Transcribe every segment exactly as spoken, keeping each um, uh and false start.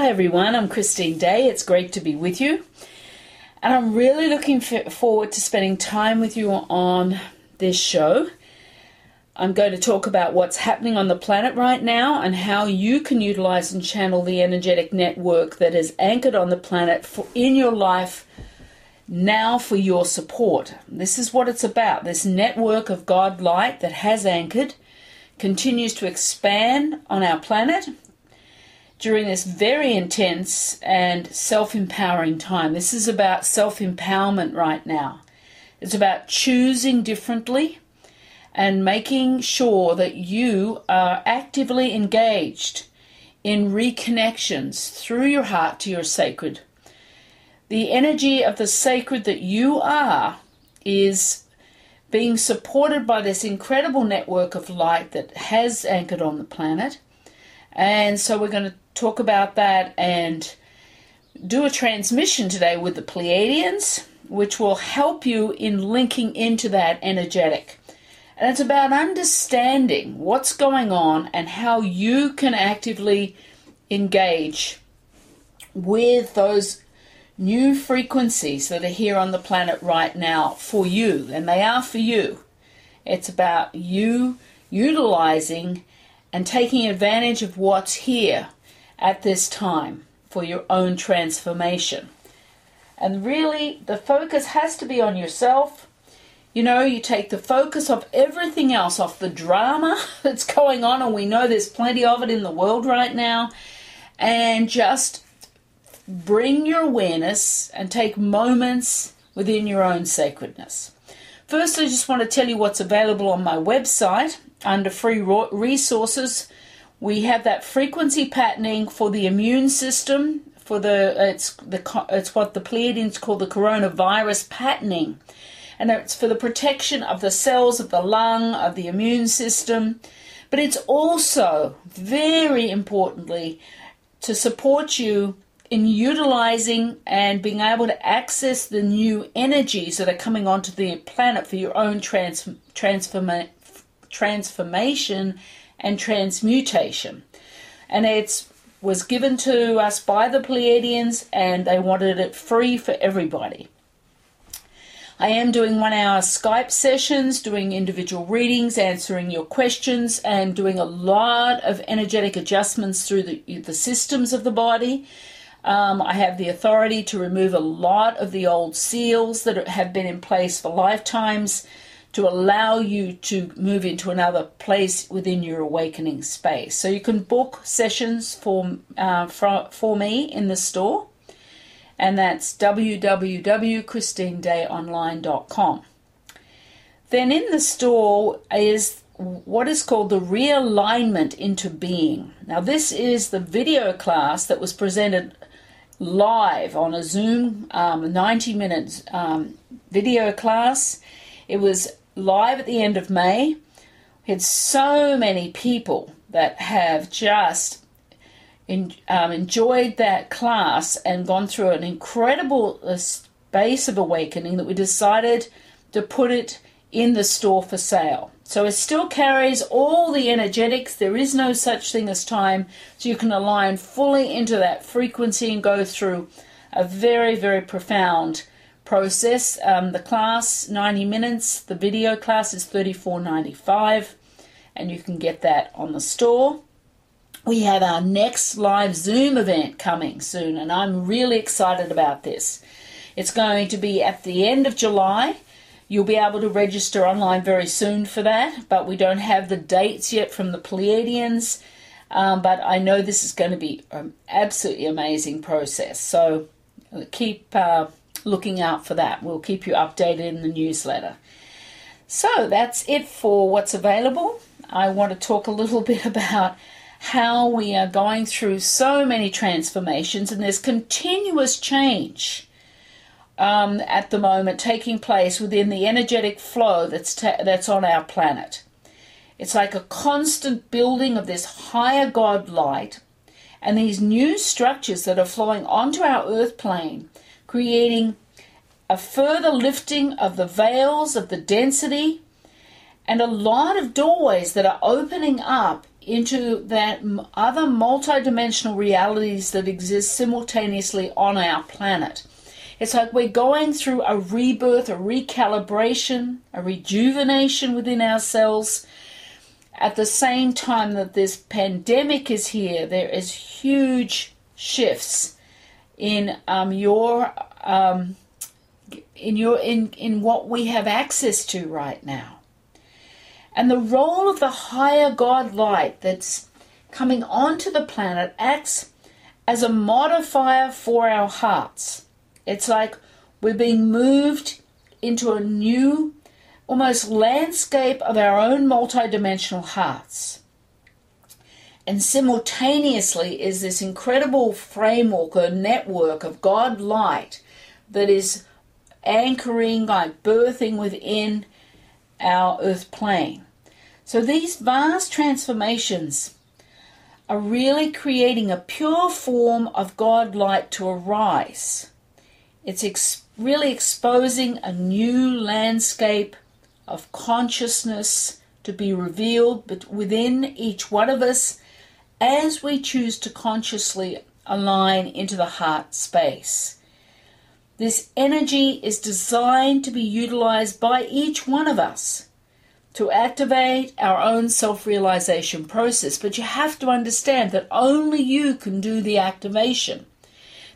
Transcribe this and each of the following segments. Hi everyone, I'm Christine Day. It's great to be with you, and I'm really looking forward to spending time with you on this show. I'm going to talk about what's happening on the planet right now and how you can utilize and channel the energetic network that is anchored on the planet for, in your life now for your support. This is what it's about. This network of God light that has anchored continues to expand on our planet during this very intense and self-empowering time. This is about self-empowerment right now. It's about choosing differently and making sure that you are actively engaged in reconnections through your heart to your sacred. The energy of the sacred that you are is being supported by this incredible network of light that has anchored on the planet. And so we're going to talk about that and do a transmission today with the Pleiadians, which will help you in linking into that energetic. And it's about understanding what's going on and how you can actively engage with those new frequencies that are here on the planet right now for you, and they are for you. It's about you utilizing and taking advantage of what's here at this time for your own transformation. And really, the focus has to be on yourself. You know, you take the focus of everything else off the drama that's going on, and we know there's plenty of it in the world right now, and just bring your awareness and take moments within your own sacredness. First, I just want to tell you what's available on my website. Under free resources, we have that frequency patterning for the immune system. For the it's the it's what the Pleiadians call the coronavirus patterning, and it's for the protection of the cells of the lung, of the immune system. But it's also very importantly to support you in utilizing and being able to access the new energies that are coming onto the planet for your own trans transformation. transformation and transmutation. And it was given to us by the Pleiadians, and they wanted it free for everybody. I am doing one hour Skype sessions, doing individual readings, answering your questions, and doing a lot of energetic adjustments through the, the systems of the body. Um, I have the authority to remove a lot of the old seals that have been in place for lifetimes, to allow you to move into another place within your awakening space. So you can book sessions for, uh, for, for me in the store, and that's w w w dot christine day online dot com. Then in the store is what is called the realignment into being. Now this is the video class that was presented live on a Zoom um, ninety minute um, video class. It was live at the end of May. We had so many people that have just in, um, enjoyed that class and gone through an incredible uh, space of awakening that we decided to put it in the store for sale. So it still carries all the energetics. There is no such thing as time. So you can align fully into that frequency and go through a very, very profound process. Um, the class, ninety minutes, the video class is thirty-four ninety-five, and you can get that on the store. We have our next live Zoom event coming soon, and I'm really excited about this. It's going to be at the end of July. You'll be able to register online very soon for that, but we don't have the dates yet from the Pleiadians, um, but I know this is going to be an absolutely amazing process, so keep uh, looking out for that. We'll keep you updated in the newsletter. So that's it for what's available. I want to talk a little bit about how we are going through so many transformations, and there's continuous change um, at the moment taking place within the energetic flow that's, that's on our planet. It's like a constant building of this higher God light and these new structures that are flowing onto our earth plane, creating a further lifting of the veils of the density and a lot of doorways that are opening up into that other multidimensional realities that exist simultaneously on our planet. It's like we're going through a rebirth, a recalibration, a rejuvenation within ourselves. At the same time that this pandemic is here, there is huge shifts in um, your um, in your in in what we have access to right now. And the role of the higher God light that's coming onto the planet acts as a modifier for our hearts. It's like we're being moved into a new, almost landscape of our own multidimensional hearts. And simultaneously is this incredible framework or network of God light that is anchoring, like birthing within our earth plane. So these vast transformations are really creating a pure form of God light to arise. It's ex really exposing a new landscape of consciousness to be revealed but within each one of us as we choose to consciously align into the heart space. This energy is designed to be utilized by each one of us to activate our own self-realization process. But you have to understand that only you can do the activation.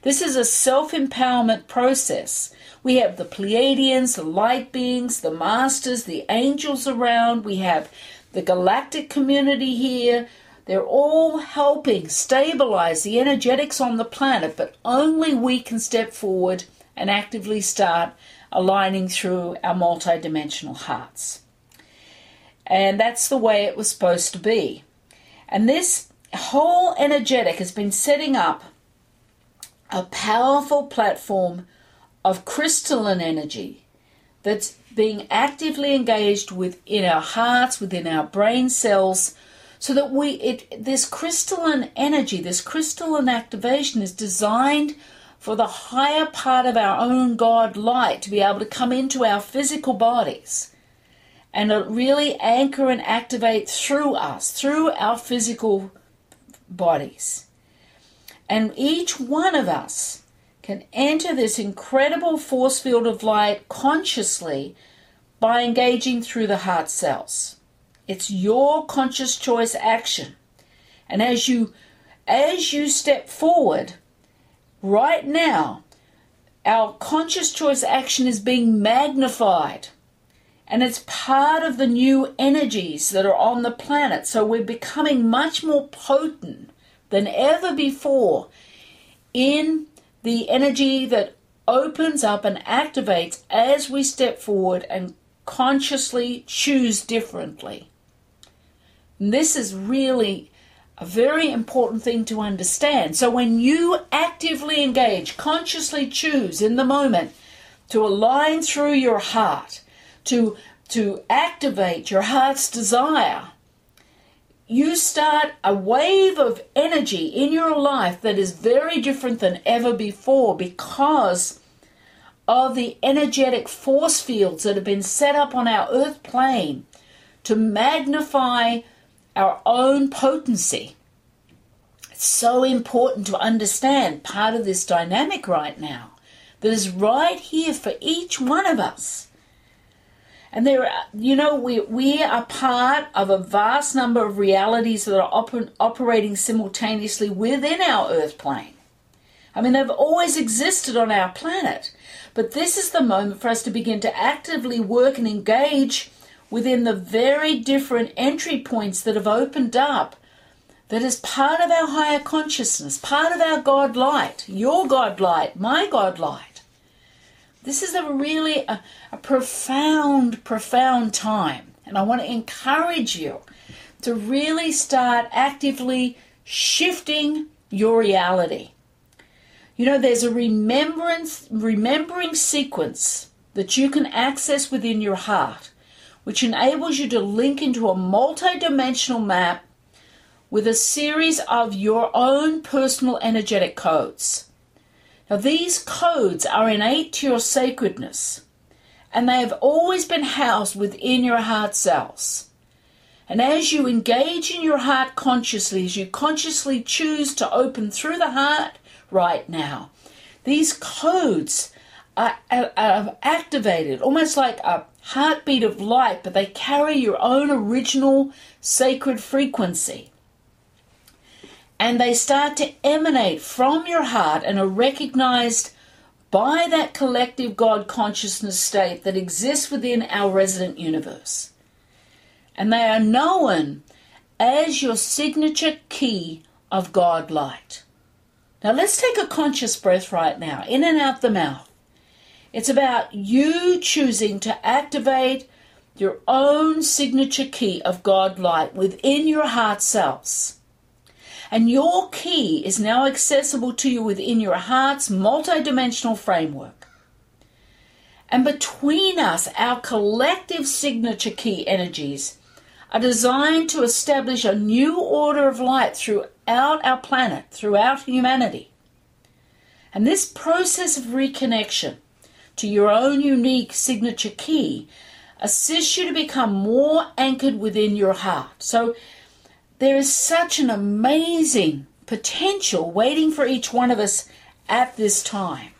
This is a self-empowerment process. We have the Pleiadians, the light beings, the masters, the angels around. We have the galactic community here. They're all helping stabilize the energetics on the planet, but only we can step forward and actively start aligning through our multidimensional hearts. And that's the way it was supposed to be. And this whole energetic has been setting up a powerful platform of crystalline energy that's being actively engaged within our hearts, within our brain cells, so that we it this crystalline energy, this crystalline activation is designed for the higher part of our own God light to be able to come into our physical bodies and really anchor and activate through us, through our physical bodies. And each one of us can enter this incredible force field of light consciously by engaging through the heart cells. It's your conscious choice action. And as you, as you step forward, right now, our conscious choice action is being magnified, and it's part of the new energies that are on the planet. So we're becoming much more potent than ever before in the energy that opens up and activates as we step forward and consciously choose differently. And this is really a very important thing to understand. So when you actively engage, consciously choose in the moment to align through your heart, to, to activate your heart's desire, you start a wave of energy in your life that is very different than ever before because of the energetic force fields that have been set up on our earth plane to magnify our own potency. It's so important to understand part of this dynamic right now that is right here for each one of us. And there are, you know, we, we are part of a vast number of realities that are oper operating simultaneously within our earth plane. I mean, they've always existed on our planet, but this is the moment for us to begin to actively work and engage within the very different entry points that have opened up, that is part of our higher consciousness, part of our God light, your God light, my God light. This is a really a, a profound, profound time. And I want to encourage you to really start actively shifting your reality. You know, there's a remembrance, remembering sequence that you can access within your heart, which enables you to link into a multidimensional map with a series of your own personal energetic codes. Now, these codes are innate to your sacredness, and they have always been housed within your heart cells. And as you engage in your heart consciously, as you consciously choose to open through the heart right now, these codes are, are, are activated, almost like a heartbeat of light, but they carry your own original sacred frequency. And they start to emanate from your heart and are recognized by that collective God consciousness state that exists within our resident universe. And they are known as your signature key of God light. Now let's take a conscious breath right now, in and out the mouth. It's about you choosing to activate your own signature key of God light within your heart cells. And your key is now accessible to you within your heart's multidimensional framework. And between us, our collective signature key energies are designed to establish a new order of light throughout our planet, throughout humanity. And this process of reconnection to your own unique signature key assists you to become more anchored within your heart. So there is such an amazing potential waiting for each one of us at this time.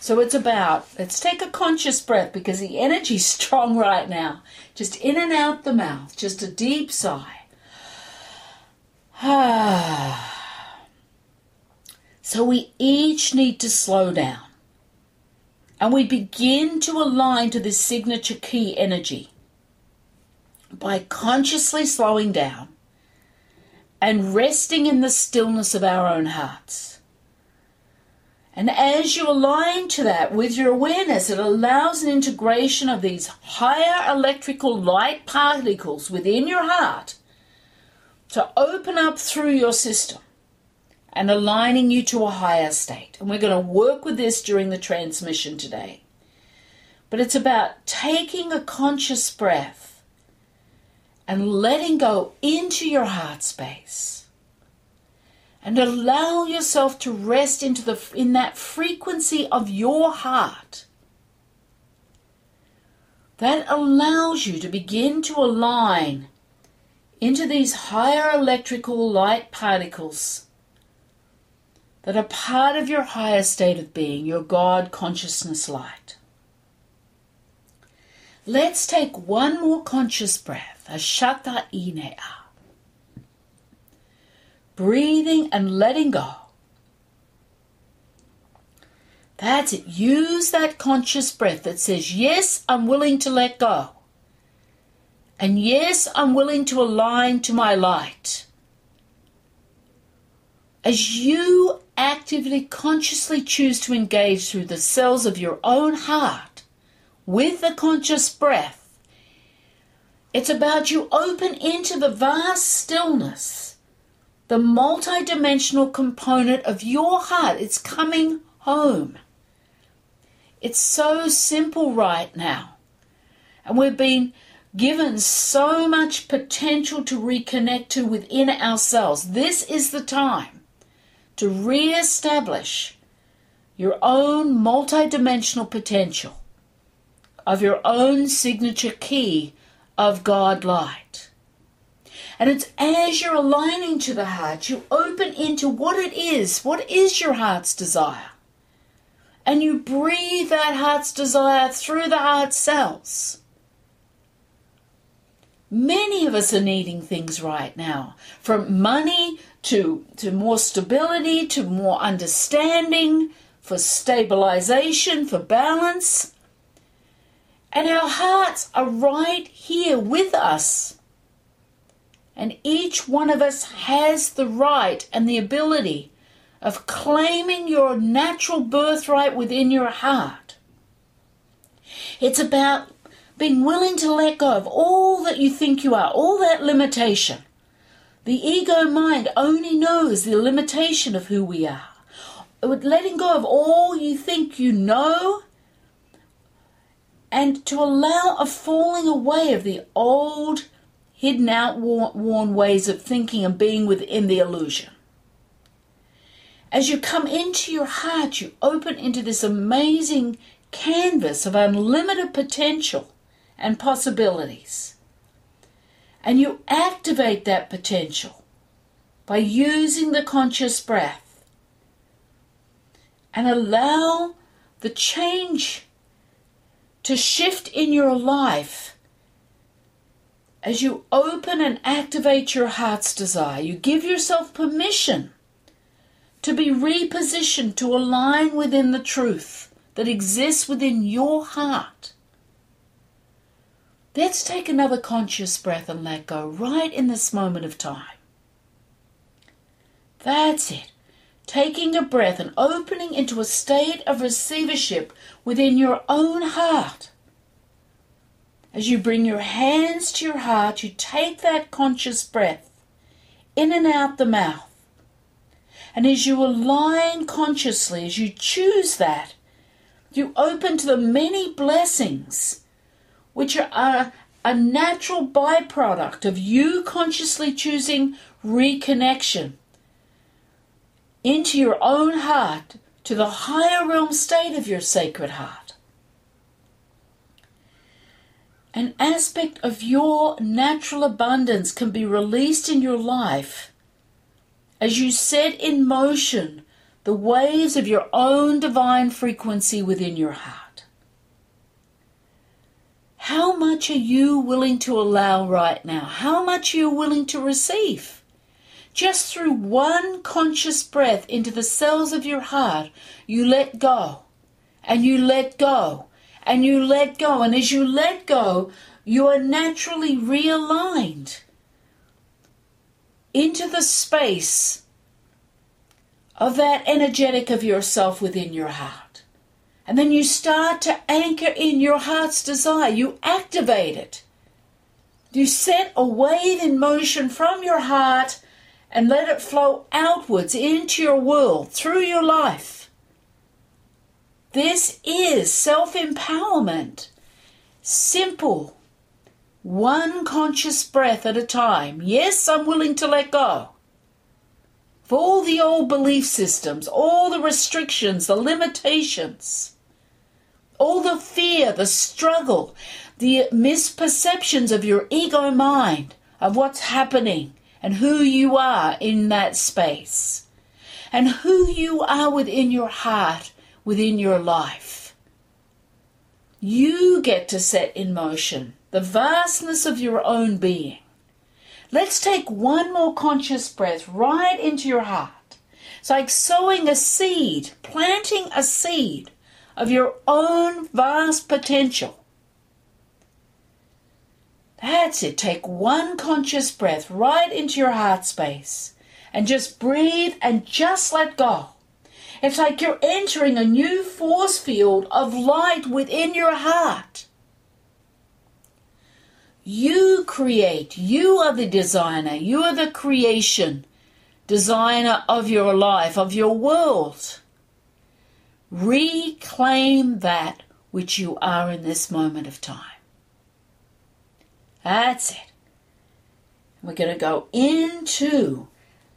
So it's about, let's take a conscious breath because the energy's strong right now. Just in and out the mouth, just a deep sigh. So we each need to slow down. And we begin to align to this signature key energy by consciously slowing down and resting in the stillness of our own hearts. And as you align to that with your awareness, it allows an integration of these higher electrical light particles within your heart to open up through your system and aligning you to a higher state. And we're going to work with this during the transmission today. But it's about taking a conscious breath and letting go into your heart space. And allow yourself to rest into the, in that frequency of your heart. That allows you to begin to align into these higher electrical light particles that are part of your higher state of being, your God consciousness light. Let's take one more conscious breath, Ashata Inea. Breathing and letting go. That's it. Use that conscious breath that says, yes, I'm willing to let go. And yes, I'm willing to align to my light. As you actively, consciously choose to engage through the cells of your own heart with the conscious breath, it's about you open into the vast stillness, the multidimensional component of your heart. It's coming home. It's so simple right now. And we've been given so much potential to reconnect to within ourselves. This is the time to reestablish your own multidimensional potential of your own signature key of God light. And it's as you're aligning to the heart, you open into what it is, what is your heart's desire. And you breathe that heart's desire through the heart cells. Many of us are needing things right now, from money to, to more stability, to more understanding, for stabilization, for balance. And our hearts are right here with us. And each one of us has the right and the ability of claiming your natural birthright within your heart. It's about being willing to let go of all that you think you are, all that limitation. The ego mind only knows the limitation of who we are. With letting go of all you think you know, and to allow a falling away of the old, hidden, outworn ways of thinking and being within the illusion. As you come into your heart, you open into this amazing canvas of unlimited potential and possibilities. And you activate that potential by using the conscious breath, and allow the change to shift in your life as you open and activate your heart's desire. You give yourself permission to be repositioned to align within the truth that exists within your heart. Let's take another conscious breath and let go right in this moment of time. That's it. Taking a breath and opening into a state of receivership within your own heart. As you bring your hands to your heart, you take that conscious breath in and out the mouth. And as you align consciously, as you choose that, you open to the many blessings which are a natural byproduct of you consciously choosing reconnection into your own heart, to the higher realm state of your sacred heart. An aspect of your natural abundance can be released in your life as you set in motion the waves of your own divine frequency within your heart. How much are you willing to allow right now? How much are you willing to receive? Just through one conscious breath into the cells of your heart, you let go, and you let go, and you let go. And as you let go, you are naturally realigned into the space of that energetic of yourself within your heart. And then you start to anchor in your heart's desire. You activate it. You set a wave in motion from your heart and let it flow outwards into your world, through your life. This is self-empowerment. Simple. One conscious breath at a time. Yes, I'm willing to let go of all the old belief systems, all the restrictions, the limitations, all the fear, the struggle, the misperceptions of your ego mind of what's happening, and who you are in that space, and who you are within your heart, within your life. You get to set in motion the vastness of your own being. Let's take one more conscious breath right into your heart. It's like sowing a seed, planting a seed of your own vast potential. That's it. Take one conscious breath right into your heart space and just breathe and just let go. It's like you're entering a new force field of light within your heart. You create. You are the designer. You are the creation designer of your life, of your world. Reclaim that which you are in this moment of time. That's it. We're going to go into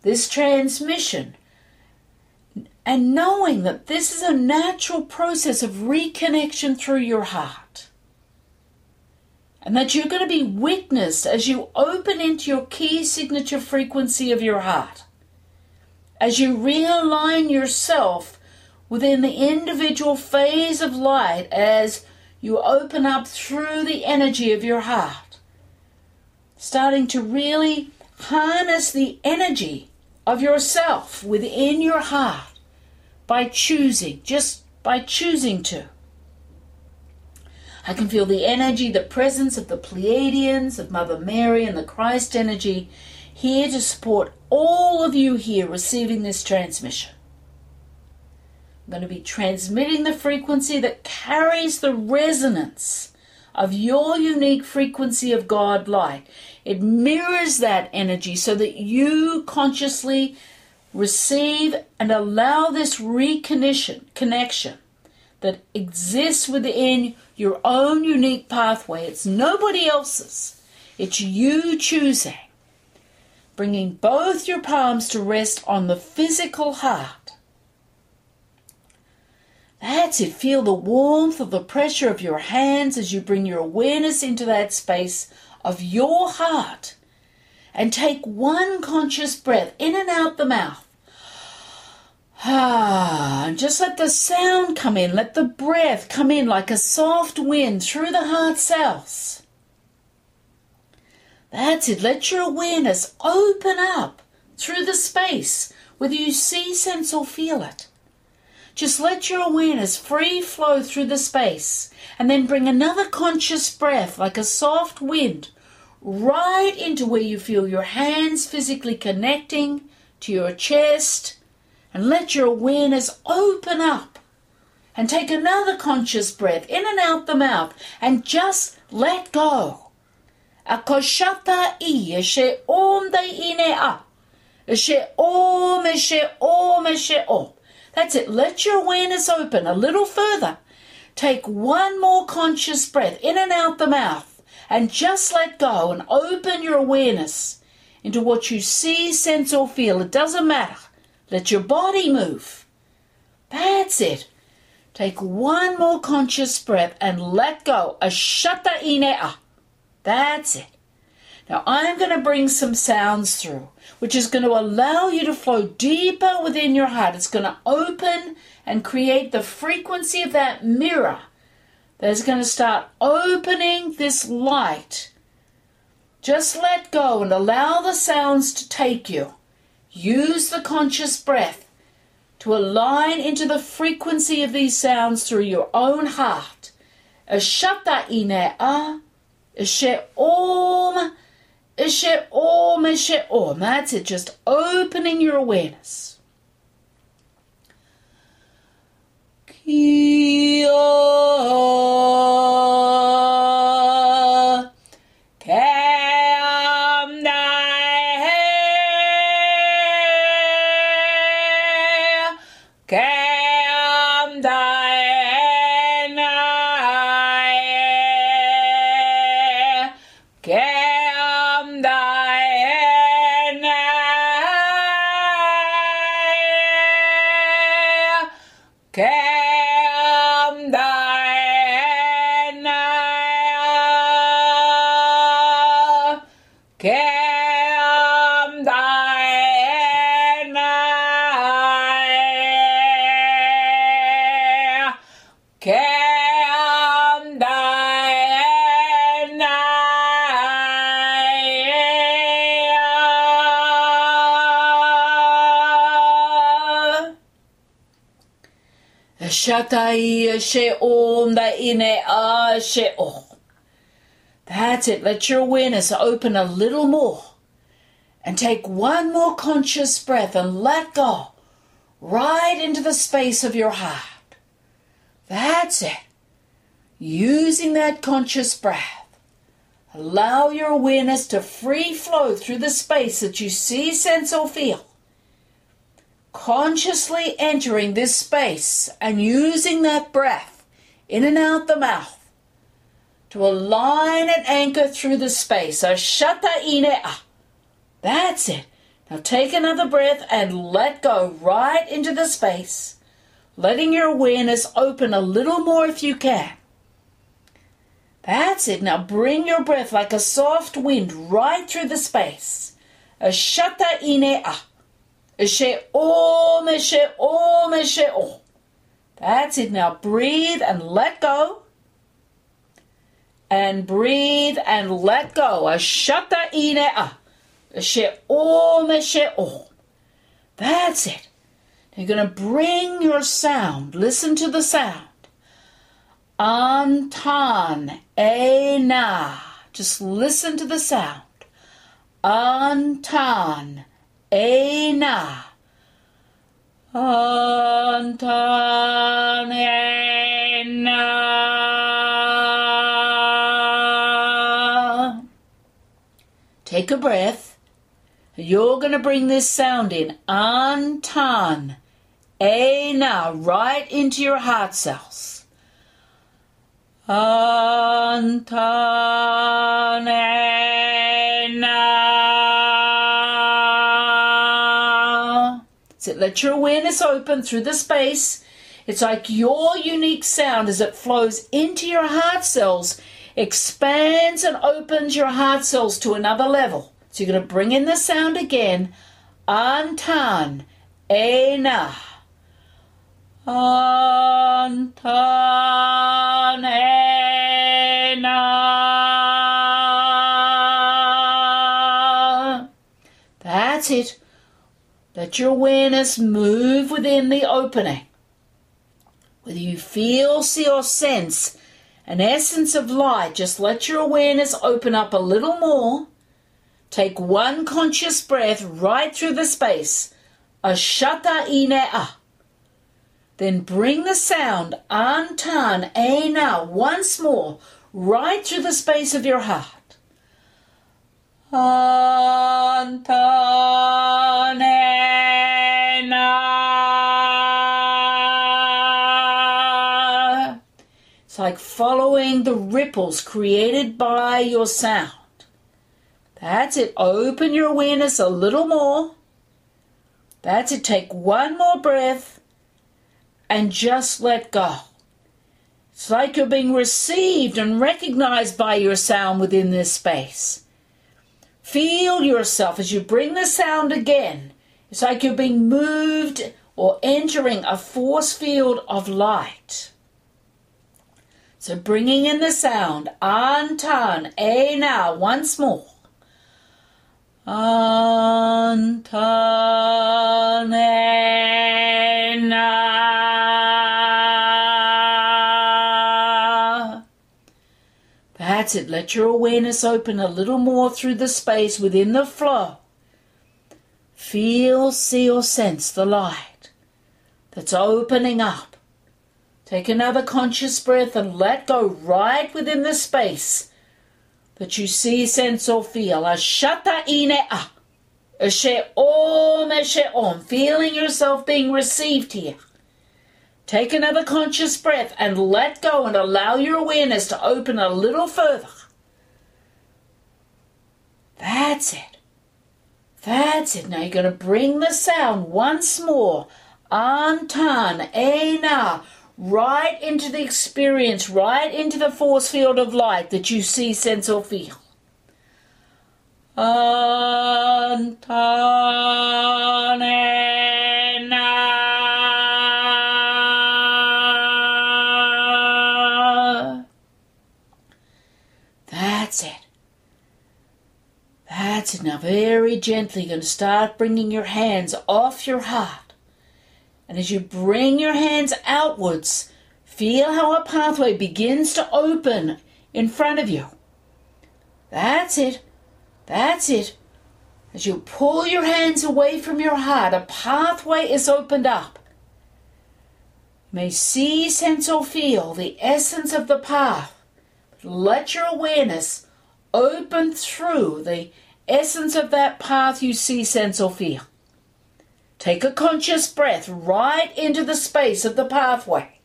this transmission and knowing that this is a natural process of reconnection through your heart, and that you're going to be witnessed as you open into your key signature frequency of your heart, as you realign yourself within the individual phase of light, as you open up through the energy of your heart. Starting to really harness the energy of yourself within your heart by choosing, just by choosing to. I can feel the energy, the presence of the Pleiadians, of Mother Mary and the Christ energy here to support all of you here receiving this transmission. I'm going to be transmitting the frequency that carries the resonance of your unique frequency of God light. It mirrors that energy so that you consciously receive and allow this reconnection connection that exists within your own unique pathway. It's nobody else's. It's you choosing. Bringing both your palms to rest on the physical heart. That's it. Feel the warmth of the pressure of your hands as you bring your awareness into that space of your heart and take one conscious breath in and out the mouth. Ah, and just let the sound come in. Let the breath come in like a soft wind through the heart cells. That's it. Let your awareness open up through the space, whether you see, sense or feel it. Just let your awareness free flow through the space, and then bring another conscious breath like a soft wind right into where you feel your hands physically connecting to your chest, and let your awareness open up and take another conscious breath in and out the mouth and just let go. Akoshata I, eshe om de ine a, eshe om, eshe om, eshe om. That's it. Let your awareness open a little further. Take one more conscious breath in and out the mouth and just let go and open your awareness into what you see, sense or feel. It doesn't matter. Let your body move. That's it. Take one more conscious breath and let go. Ashata inea. That's it. Now I'm going to bring some sounds through, which is going to allow you to flow deeper within your heart. It's going to open and create the frequency of that mirror that's going to start opening this light. Just let go and allow the sounds to take you. Use the conscious breath to align into the frequency of these sounds through your own heart. Ashata inea, eshe om, eshe om, eshe om. That's it, just opening your awareness. Kia Shatai she'om da inea she'om. That's it. Let your awareness open a little more. And take one more conscious breath and let go. Right into the space of your heart. That's it. Using that conscious breath. Allow your awareness to free flow through the space that you see, sense or feel. Consciously entering this space and using that breath in and out the mouth to align and anchor through the space. So shata inea. That's it. Now take another breath and let go right into the space, letting your awareness open a little more if you can. That's it. Now bring your breath like a soft wind right through the space. Shata inea. Eshe om, eshe om, eshe om. That's it. Now breathe and let go. And breathe and let go. Ashata inea. Eshe om, eshe om. That's it. You're going to bring your sound. Listen to the sound. Antan ena. Just listen to the sound. Antan Ena, Antan Ena. Take a breath. You're going to bring this sound in, Antan Ena, right into your heart cells. Antan Ena. Let your awareness open through the space. It's like your unique sound as it flows into your heart cells expands and opens your heart cells to another level. So you're going to bring in the sound again. Antan, ena. Antan, ena. That's it. Let your awareness move within the opening. Whether you feel, see, or sense an essence of light, just let your awareness open up a little more. Take one conscious breath right through the space. Ashata inea. Then bring the sound, antan, ena, once more, right through the space of your heart. Antan, ena. It's like following the ripples created by your sound. That's it. Open your awareness a little more. That's it. Take one more breath and just let go. It's like you're being received and recognized by your sound within this space. Feel yourself as you bring the sound again. It's like you're being moved or entering a force field of light. So bringing in the sound, antan, ena, once more. Antanena. That's it. Let your awareness open a little more through the space within the flow. Feel, see, or sense the light that's opening up. Take another conscious breath and let go right within the space that you see, sense, or feel. Ashata inea. Ashe om, ashe om. Feeling yourself being received here. Take another conscious breath and let go and allow your awareness to open a little further. That's it. That's it. Now you're going to bring the sound once more. Antan, ena. Right into the experience, right into the force field of light that you see, sense, or feel. Antanena. That's it. That's it. Now very gently you're going to start bringing your hands off your heart. And as you bring your hands outwards, feel how a pathway begins to open in front of you. That's it. That's it. As you pull your hands away from your heart, a pathway is opened up. You may see, sense, or feel the essence of the path. Let your awareness open through the essence of that path you see, sense, or feel. Take a conscious breath right into the space of the pathway.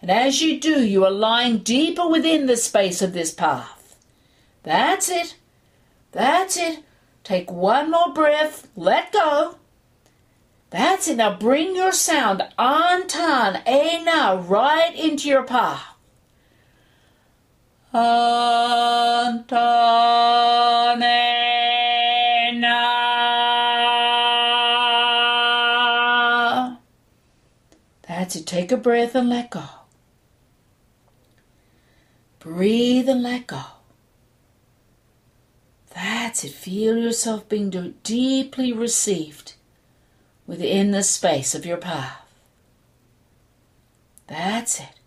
And as you do, you align deeper within the space of this path. That's it. That's it. Take one more breath. Let go. That's it. Now bring your sound, antan, ena, right into your path. Antan, ena. To take a breath and let go. Breathe and let go. That's it. Feel yourself being deeply received within the space of your path. That's it.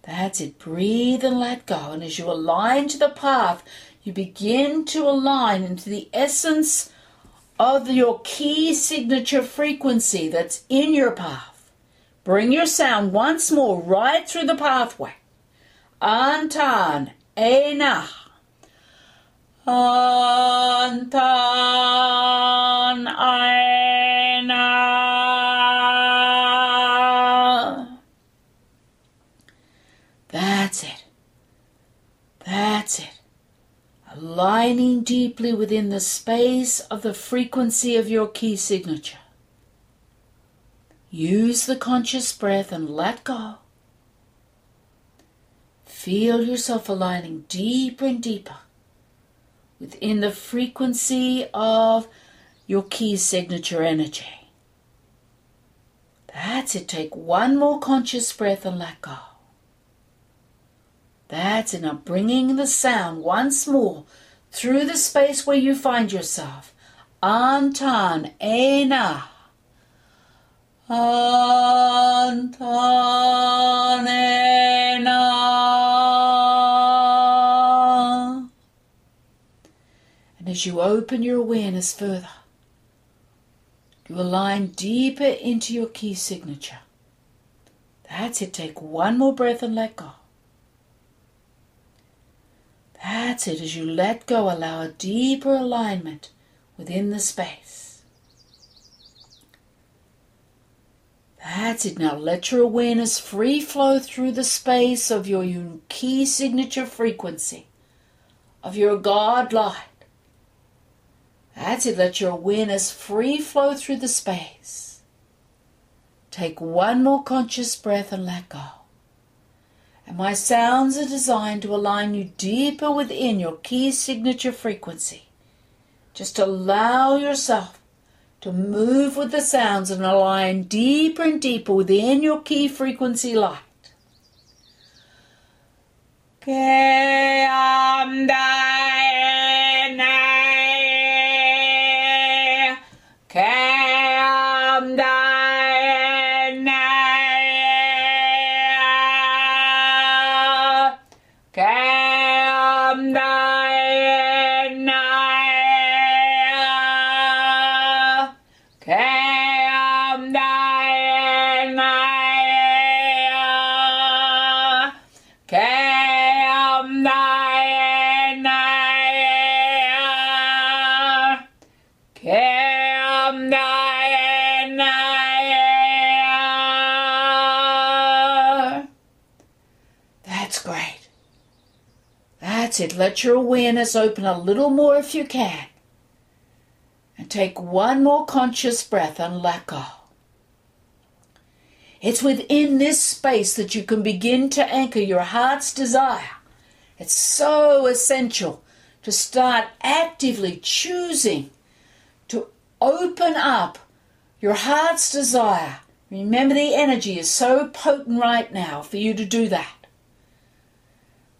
That's it. Breathe and let go. And as you align to the path, you begin to align into the essence of your key signature frequency that's in your path. Bring your sound once more right through the pathway. Antan, ena. Antan, ena. That's it. That's it. Aligning deeply within the space of the frequency of your key signature. Use the conscious breath and let go. Feel yourself aligning deeper and deeper within the frequency of your key signature energy. That's it. Take one more conscious breath and let go. That's it. Now bringing the sound once more through the space where you find yourself. Antan Ena. Antan Ena. And as you open your awareness further, you align deeper into your key signature. That's it. Take one more breath and let go. That's it. As you let go, allow a deeper alignment within the space. That's it. Now let your awareness free flow through the space of your key signature frequency, of your God light. That's it. Let your awareness free flow through the space. Take one more conscious breath and let go. And my sounds are designed to align you deeper within your key signature frequency. Just allow yourself to move with the sounds and align deeper and deeper within your key frequency light. Okay, I'm it. Let your awareness open a little more if you can. And take one more conscious breath and let go. It's within this space that you can begin to anchor your heart's desire. It's so essential to start actively choosing to open up your heart's desire. Remember, the energy is so potent right now for you to do that.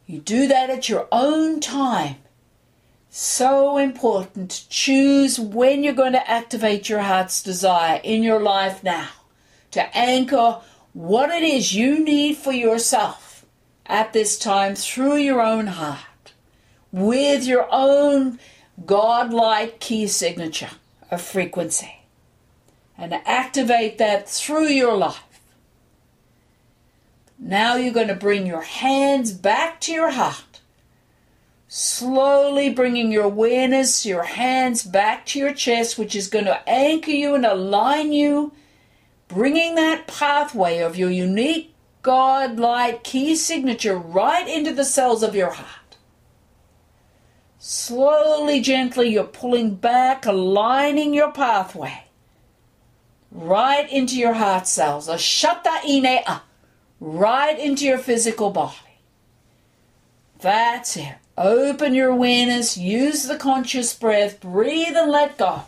You do that at your own time. So important to choose when you're going to activate your heart's desire in your life now, to anchor what it is you need for yourself at this time through your own heart, with your own God-like key signature of frequency, and activate that through your life. Now you're going to bring your hands back to your heart. Slowly bringing your awareness, your hands back to your chest, which is going to anchor you and align you, bringing that pathway of your unique God-like key signature right into the cells of your heart. Slowly, gently, you're pulling back, aligning your pathway right into your heart cells. Ashata Ine-a. Right into your physical body. That's it. Open your awareness. Use the conscious breath. Breathe and let go.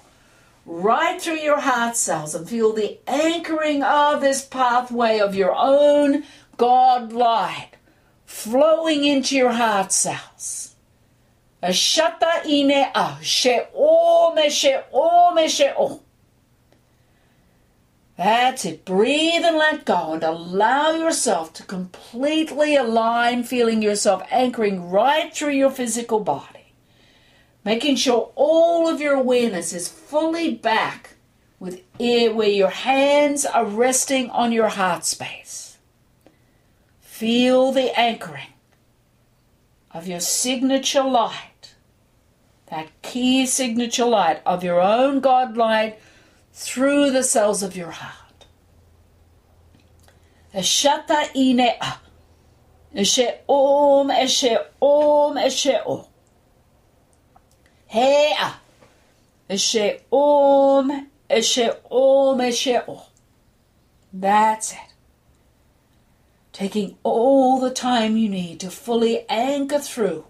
Right through your heart cells, and feel the anchoring of this pathway of your own God light flowing into your heart cells. Ashata ine a she'o me she'o me she'o. That's it. Breathe and let go, and allow yourself to completely align, feeling yourself anchoring right through your physical body, making sure all of your awareness is fully back with air where your hands are resting on your heart space. Feel the anchoring of your signature light, that key signature light of your own God light, through the cells of your heart. Ashata ine a. Eshe om, eshe om, eshe o. He a. Eshe om, eshe om, eshe o. That's it. taking all the time you need to fully anchor through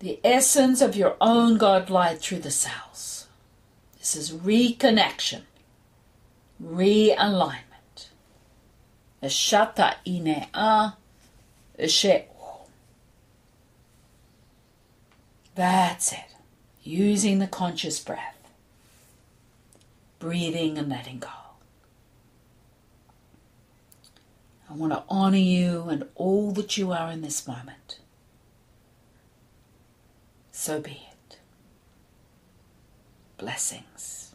the essence of your own God light through the cells. This is reconnection, realignment. Eshata inea eshe. That's it. Using the conscious breath. Breathing and letting go. I want to honor you and all that you are in this moment. So be it. Blessings.